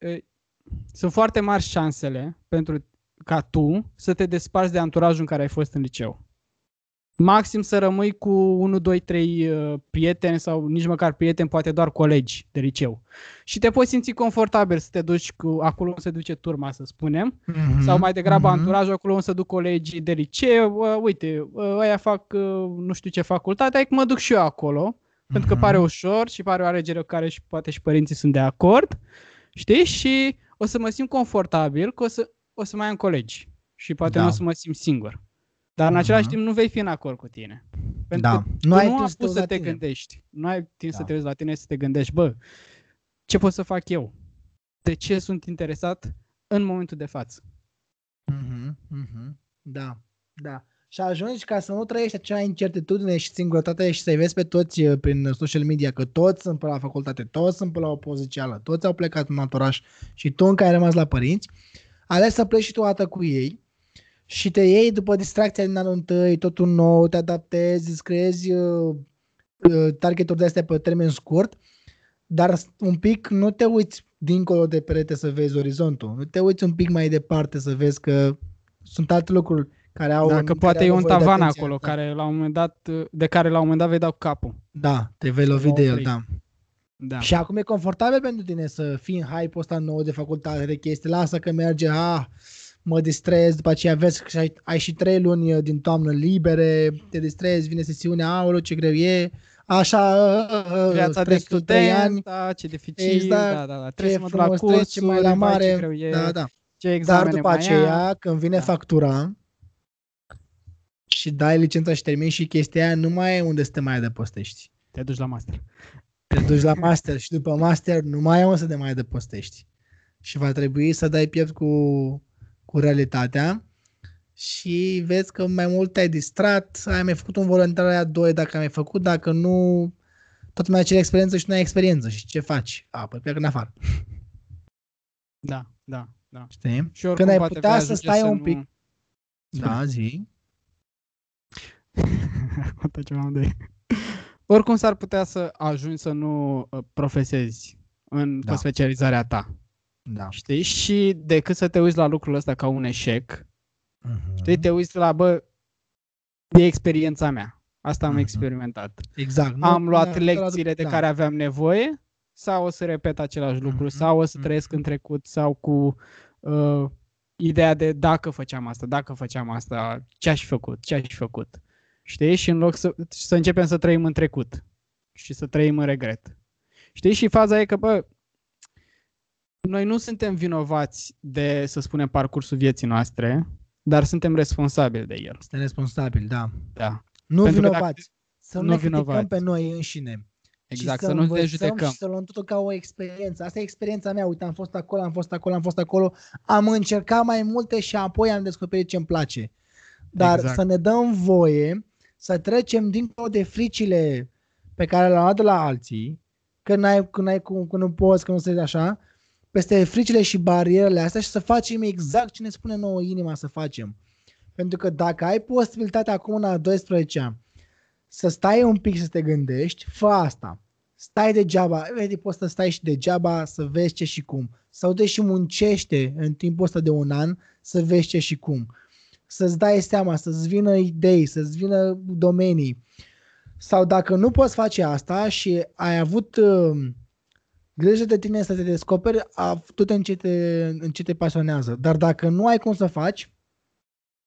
sunt foarte mari șansele pentru ca tu să te desparți de anturajul în care ai fost în liceu. Maxim să rămâi cu unu, doi, trei uh, prieteni sau nici măcar prieteni, poate doar colegi de liceu. Și te poți simți confortabil să te duci cu, acolo unde se duce turma, să spunem, mm-hmm. sau mai degrabă mm-hmm. anturajul, acolo unde se duc colegii de liceu. Uh, uite, uh, aia fac uh, nu știu ce facultate, hai că mă duc și eu acolo, mm-hmm. pentru că pare ușor și pare o alegere care și poate și părinții sunt de acord, știi? Și o să mă simt confortabil că o să, o să mai am colegi și poate da. nu o să mă simt singur. Dar în același uh-huh. timp nu vei fi în acord cu tine. Pentru da. că nu ai nu pus să te tine. gândești. Nu ai timp da. să te uiți la tine și să te gândești, bă, ce pot să fac eu? De ce sunt interesat în momentul de față? Uh-huh. Uh-huh. Da, da. Și ajungi ca să nu trăiești acea incertitudine și singurătate și să-i vezi pe toți prin social media că toți sunt pe la facultate, toți sunt pe la o pozițială, toți au plecat în alt oraș și tu încă ai rămas la părinți. Alegi să pleci și tu o dată cu ei. Și te iei după distracția din anul întâi, totul nou, te adaptezi, îți creezi uh, target-uri de astea pe termen scurt, dar un pic nu te uiți dincolo de perete să vezi orizontul, nu te uiți un pic mai departe să vezi că sunt alte lucruri care au... Dacă poate e un tavan acolo, da. care, la un moment dat, de care la un moment dat vei da cu capul. Da, te vei lovi de el, da. da. Și acum e confortabil pentru tine să fii în hype-ul ăsta nou de facultate, de chestii, lasă că merge, ah, mă distrez, după aceea vezi că ai, ai și trei luni din toamnă libere, te distrezi, vine sesiunea, aoleu, ce greu e, așa, viața de student, da, ce dificil, exact, da, da, da, trebuie să mă duc la cursuri, ce mai la mare, ce greu e, da, da. ce examene. Dar după aceea, am, când vine da. factura și dai licența și termini și chestia aia, nu mai e unde să te mai adăpostești. Te duci la master. Te duci la master și după master nu mai e unde să te mai adăpostești. Și va trebui să dai piept cu... cu realitatea și vezi că mai mult te-ai distrat, ai mai făcut un voluntariat doi dacă ai mai făcut, dacă nu, toată lumea cere experiență și nu ai experiență și ce faci? A, păi pleacă în afară. Da, da, da. Știi? Și când ai putea să stai să un nu... pic. Da, zi. de... Oricum s-ar putea să ajungi să nu profesezi în da. specializarea ta. Da. Știi? Și decât să te uiți la lucrul ăsta ca un eșec, uh-huh. știi, te uiți la, bă, e experiența mea, asta am uh-huh. experimentat. Exact. Am nu, luat lecțiile de da. care aveam nevoie sau o să repet același lucru uh-huh. sau o să trăiesc uh-huh. în trecut sau cu uh, ideea de dacă făceam asta, dacă făceam asta, ce aș fi făcut, ce aș fi făcut. Știi? Și în loc să, să începem să trăim în trecut și să trăim în regret. Știi? Și faza e că, bă, noi nu suntem vinovați de, să spunem, parcursul vieții noastre, dar suntem responsabili de el. Suntem responsabili, da. da. Nu Pentru vinovați. Dacă... Să nu, nu ne vinovați. criticăm pe noi înșine. Exact, să, să nu ne judecăm. Și să luăm totul ca o experiență. Asta e experiența mea. Uite, am fost acolo, am fost acolo, am fost acolo. Am încercat mai multe și apoi am descoperit ce îmi place. Dar exact. să ne dăm voie să trecem dincolo de fricile pe care le-am luat de la alții, că n-ai, că n-ai, că nu poți, că nu se așa, peste fricile și barierele astea și să facem exact ce ne spune nouă inima să facem. Pentru că dacă ai posibilitatea acum în a doisprezecea să stai un pic să te gândești, fă asta. Stai degeaba, evident poți să stai și degeaba să vezi ce și cum. Sau deși muncește în timpul ăsta de un an să vezi ce și cum. Să-ți dai seama, să-ți vină idei, să-ți vină domenii. Sau dacă nu poți face asta și ai avut... grijă de tine să te descoperi, du-te în ce te, în ce te pasionează. Dar dacă nu ai cum să faci,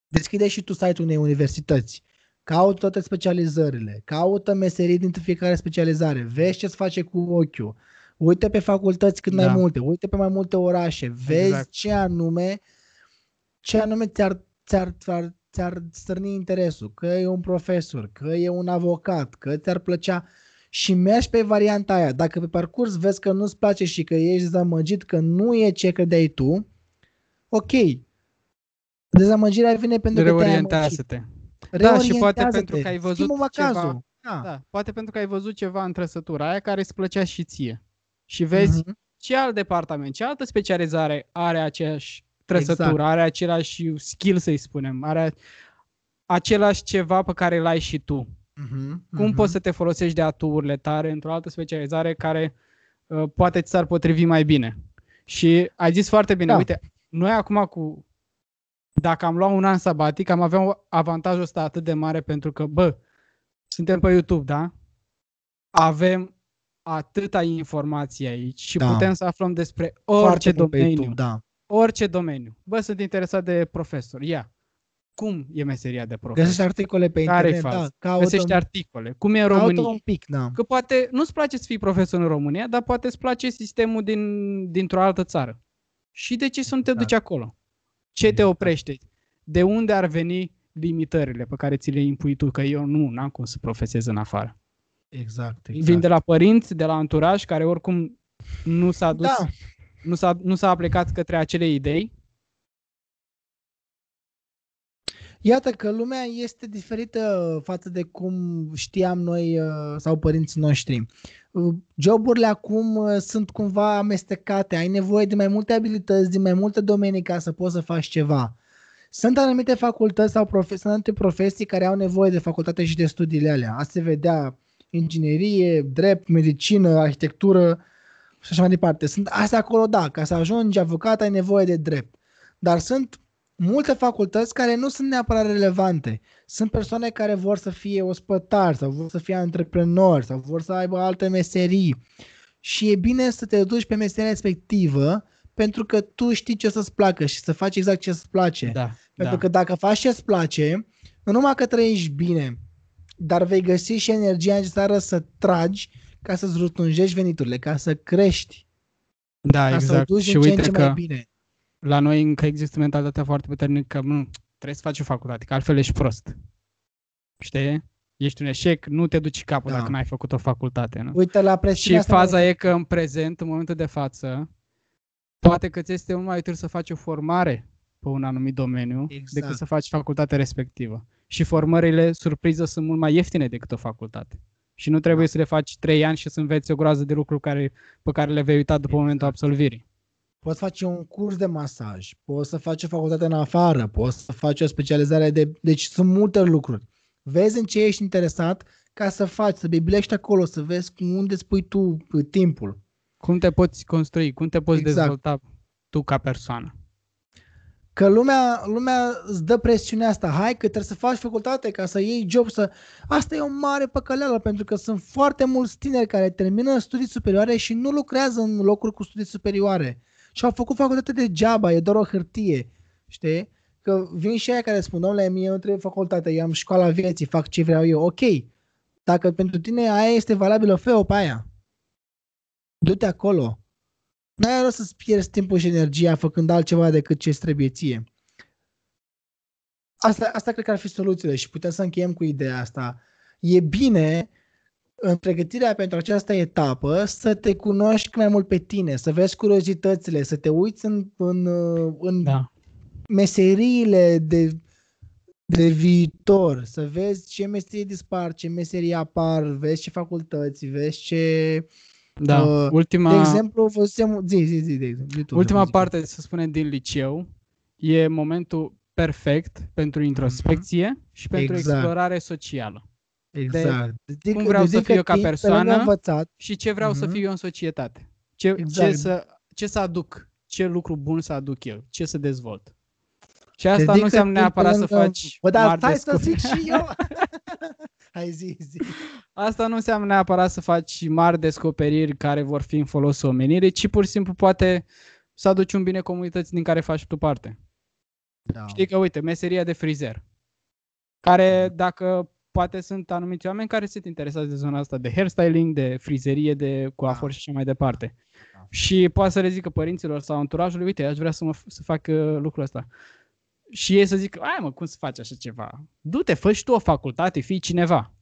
deschide și tu site-ul unei universități. Caută toate specializările, caută meserii dintre fiecare specializare, vezi ce-ți face cu ochiul, uite pe facultăți cât da. mai multe, uite pe mai multe orașe, vezi exact. ce anume, ce anume ți-ar, ți-ar, ți-ar, ți-ar stârni interesul, că e un profesor, că e un avocat, că ți-ar plăcea... Și mergi pe varianta aia. Dacă pe parcurs vezi că nu-ți place și că ești dezamăgit, că nu e ce credeai tu, ok. Dezamăgirea vine pentru că te-ai amăgit. Da, și poate pentru că ai văzut ceva. Da. Da, poate pentru că ai văzut ceva în trăsătura aia care îți plăcea și ție. Și vezi uh-huh. ce alt departament, ce altă specializare are aceeași trăsătură, exact. are același skill, să-i spunem, are același ceva pe care l-ai și tu. Uh-huh, Cum uh-huh. poți să te folosești de atuurile tale într-o altă specializare care uh, poate ți s-ar potrivi mai bine. Și ai zis foarte bine, da. Uite, noi acum cu... Dacă am luat un an sabatic, am avea avantajul ăsta atât de mare pentru că, bă, suntem pe YouTube, da? Avem atâta informație aici și da. Putem să aflăm despre orice domeniu. YouTube, da. Orice domeniu. Bă, sunt interesat de profesor. Ia. Cum e meseria de profesor? Găsești articole pe internet, da. Caută... Găsești articole. Cum e în România? Caută un pic, da. Că poate nu-ți place să fii profesor în România, dar poate îți place sistemul din, dintr-o altă țară. Și de ce să nu te duci acolo? Ce te oprește? De unde ar veni limitările pe care ți le impui tu? Că eu nu, n-am cum să profesez în afară. Exact, exact. Vin de la părinți, de la anturaj, care oricum nu s-a dus, da. nu, s-a, nu s-a aplicat către acele idei. Iată că lumea este diferită față de cum știam noi sau părinții noștri. Joburile acum sunt cumva amestecate, ai nevoie de mai multe abilități, de mai multe domenii ca să poți să faci ceva. Sunt anumite facultăți sau profesii, sunt anumite profesii care au nevoie de facultate și de studiile alea. Asta se vedea inginerie, drept, medicină, arhitectură și așa mai departe. Sunt astea acolo, da, ca să ajungi avocat ai nevoie de drept. Dar sunt multe facultăți care nu sunt neapărat relevante. Sunt persoane care vor să fie ospătari sau vor să fie antreprenori sau vor să aibă alte meserii. Și e bine să te duci pe meseria respectivă pentru că tu știi ce să-ți placă și să faci exact ce îți place. Da, pentru da. Că dacă faci ce-ți place, nu numai că trăiești bine, dar vei găsi și energia necesară să tragi ca să-ți rotunjești veniturile, ca să crești. Da, ca exact. Să o duci și în uite ce că... mai bine. La noi încă există mentalitatea foarte puternică că nu, trebuie să faci o facultate, că altfel ești prost. Știi? Ești un eșec, nu te duci capul da. Dacă n-ai făcut o facultate. Nu? Uite, la și faza mai... e că în prezent, în momentul de față, poate că ți este mult mai util să faci o formare pe un anumit domeniu exact. Decât să faci facultatea respectivă. Și formările, surpriză, sunt mult mai ieftine decât o facultate. Și nu trebuie da. Să le faci trei ani și să înveți o groază de lucruri care, pe care le vei uita după exact. Momentul absolvirii. Poți face un curs de masaj, poți să faci o facultate în afară, poți să faci o specializare de... Deci sunt multe lucruri. Vezi în ce ești interesat ca să faci, să bibilești acolo, să vezi unde îți pui tu timpul. Cum te poți construi, cum te poți exact. Dezvolta tu ca persoană. Că lumea, lumea îți dă presiunea asta. Hai că trebuie să faci facultate ca să iei job. Să... Asta e o mare păcăleală pentru că sunt foarte mulți tineri care termină studii superioare și nu lucrează în locuri cu studii superioare. Și au făcut facultate degeaba, e doar o hârtie, știi? Că vin și aia care spun, domnule, mie nu trebuie facultate, eu am școala vieții, fac ce vreau eu. Ok, dacă pentru tine aia este valabilă, fă-o pe aia. Du-te acolo. N-ai rost să-ți pierzi timpul și energia făcând altceva decât ce-ți trebuie ție. Asta, asta cred că ar fi soluțiile și putem să încheiem cu ideea asta. E bine... În pregătirea pentru această etapă, să te cunoști mai mult pe tine, să vezi curiozitățile, să te uiți în, în, în da. Meseriile de, de viitor, să vezi ce meserii dispar, ce meserii apar, vezi ce facultăți, vezi ce... Da. Uh, ultima... De exemplu, văzusem... Zi, zi, zi, de exemplu. YouTube, ultima parte, să spunem, din liceu e momentul perfect pentru introspecție uh-huh. și pentru exact. Explorare socială. Exact. De cum vreau de să fiu eu ca persoană și ce vreau uh-huh. să fiu eu în societate. Ce, exact. ce, să, ce să aduc, ce lucru bun să aduc eu, ce să dezvolt. Și asta dedică nu înseamnă neapărat lângă... să faci bă, dar mari stai să zic și eu! Hai zi, zi. Asta nu înseamnă neapărat să faci mari descoperiri care vor fi în folosul omenirii, ci pur și simplu poate să aduci un bine comunității din care faci tu parte. Da. Știi că, uite, meseria de frizer, care dacă... Poate sunt anumiți oameni care sunt interesați de zona asta, de hairstyling, de frizerie, de coafor da. Și așa mai departe. Da. Și poate să le zică părinților sau anturajului, uite, aș vrea să, mă, să fac lucrul ăsta. Și ei să zică, ai mă, cum să faci așa ceva? Du-te, fă și tu o facultate, fii cineva.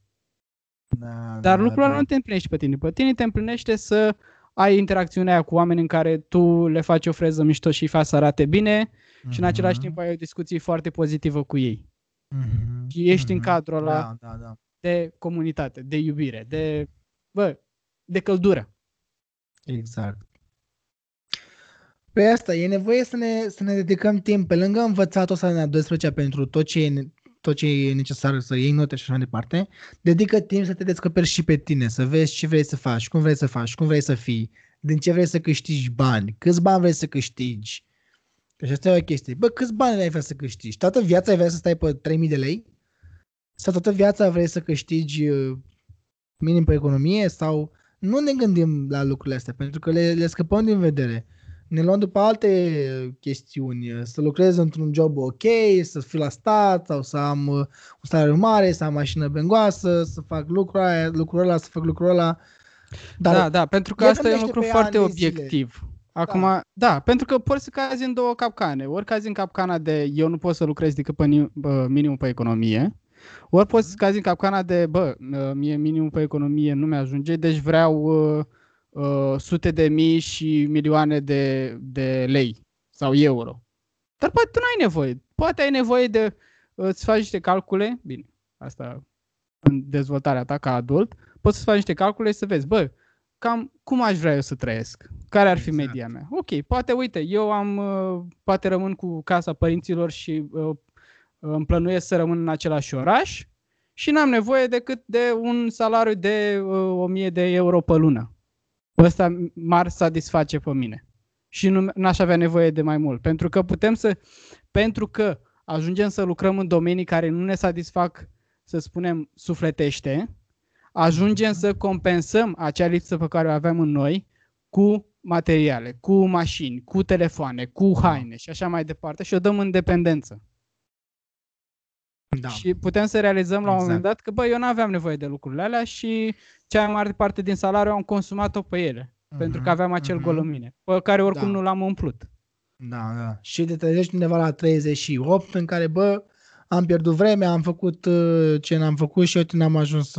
Da, Dar da, lucrul ăla da. Nu te împlinește pe tine. Pe tine te împlinește să ai interacțiunea aia cu oameni în care tu le faci o freză mișto și îi faci să arate bine mm-hmm. și în același timp ai o discuție foarte pozitivă cu ei. Mm-hmm. Și ești mm-hmm. în cadrul ăla da, da, da. De comunitate, de iubire, de, bă, de căldură. Exact. Pe asta e nevoie să ne, să ne dedicăm timp pe lângă învățatul ăsta de a douăsprezecea pentru tot ce, e, tot ce e necesar să iei note și așa mai departe. Dedică timp să te descoperi și pe tine, să vezi ce vrei să faci, cum vrei să faci, cum vrei să fii, din ce vrei să câștigi bani, câți bani vrei să câștigi. Și asta e o chestie. Bă, câți bani ai vrea să câștigi? Toată viața ai vrea să stai pe trei mii de lei? Sau toată viața vrei să câștigi minim pe economie? Sau nu ne gândim la lucrurile astea, pentru că le, le scăpăm din vedere. Ne luăm după alte chestiuni, să lucrez într-un job ok, să fiu la stat sau să am un salariu mare, să am mașină bengoasă, să fac lucrul aia, lucrul ăla, să fac lucrul ăla. Dar da, da, pentru că asta e un lucru foarte obiectiv. Zile. Acum, da. da, pentru că poți să cazi în două capcane. Ori cazi în capcana de eu nu pot să lucrez decât pe ni- bă, minimum pe economie, ori poți să cazi în capcana de bă, mie minimum pe economie nu mi-ajunge, deci vreau uh, uh, sute de mii și milioane de, de lei sau euro. Dar poate tu n-ai nevoie. Poate ai nevoie de uh, să faci niște calcule. Bine, asta în dezvoltarea ta ca adult. Poți să faci niște calcule și să vezi, bă, cam cum aș vrea eu să trăiesc? Care ar fi exact. media mea? Ok, poate, uite, eu am, poate rămân cu casa părinților și uh, îmi plănuiesc să rămân în același oraș și n-am nevoie decât de un salariu de o mie de euro pe lună. Ăsta m-ar satisface pe mine și nu, n-aș avea nevoie de mai mult. Pentru că putem să, pentru că ajungem să lucrăm în domenii care nu ne satisfac, să spunem, sufletește, ajungem să compensăm acea lipsă pe care o aveam în noi cu materiale, cu mașini, cu telefoane, cu haine și așa mai departe și o dăm în dependență. Da. Și putem să realizăm exact. la un moment dat că bă, eu n-aveam nevoie de lucrurile alea și cea mai mare parte din salariu am consumat-o pe ele, uh-huh, pentru că aveam acel uh-huh. gol în mine, pe care oricum da. nu l-am umplut. Da, da. Și te trezești undeva la treizeci și opt în care bă, am pierdut vremea, am făcut ce n-am făcut și eu n-am ajuns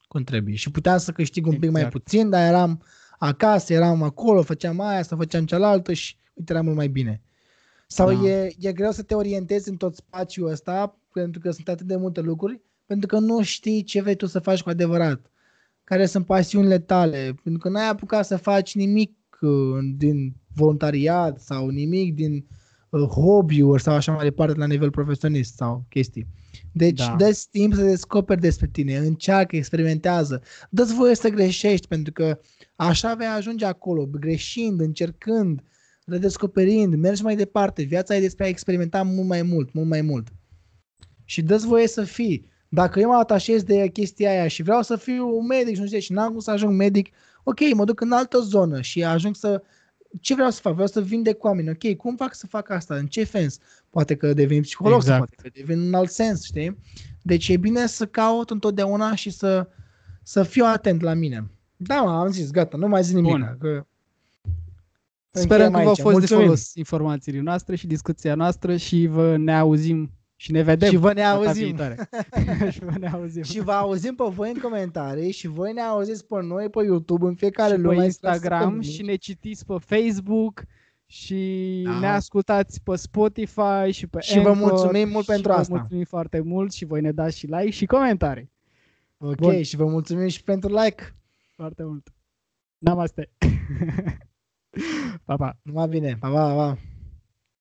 cum trebuie. Și puteam să câștig un pic exact. mai puțin, dar eram acasă, eram acolo, făceam aia, sau făceam cealaltă și uite, era mult mai bine. Sau da. e, e greu să te orientezi în tot spațiul ăsta, pentru că sunt atât de multe lucruri, pentru că nu știi ce vei tu să faci cu adevărat, care sunt pasiunile tale, pentru că n-ai apucat să faci nimic uh, din voluntariat sau nimic din uh, hobby-uri sau așa mai departe la nivel profesionist sau chestii. Deci da. dă-ți timp să descoperi despre tine, încearcă, experimentează, dă-ți voie să greșești, pentru că așa vei ajunge acolo, greșind, încercând, redescoperind, mergi mai departe, viața e despre a experimenta mult mai mult, mult mai mult. Și dă-ți voie să fii. Dacă eu mă atașez de chestia aia și vreau să fiu un medic și nu știu, și n-am cum să ajung medic, ok, mă duc în altă zonă și ajung să... Ce vreau să fac? Vreau să vindec oameni. Ok, cum fac să fac asta? În ce sens? Poate că devin psiholog, exact. Poate că devin în alt sens, știi? Deci e bine să caut întotdeauna și să, să fiu atent la mine. Da, mă, am zis, gata, nu mai zic nimic. Bun. Că... Sperăm că v-au fost Mulțumim. de folos informațiile noastre și discuția noastră și vă ne auzim și ne vedem. Și vă ne auzim. și vă ne auzim. Și vă auzim pe voi în comentarii și voi ne auziți pe noi pe YouTube în fiecare și lume, pe Instagram și ne citiți pe Facebook și da. ne ascultați pe Spotify și pe Și Anchor, vă mulțumim mult pentru asta. Vă mulțumim foarte mult și voi ne dați și like și comentarii. Ok, Bun. și vă mulțumim și pentru like. Foarte mult. Namaste. Pa, pa. Numai bine. Pa, pa, pa.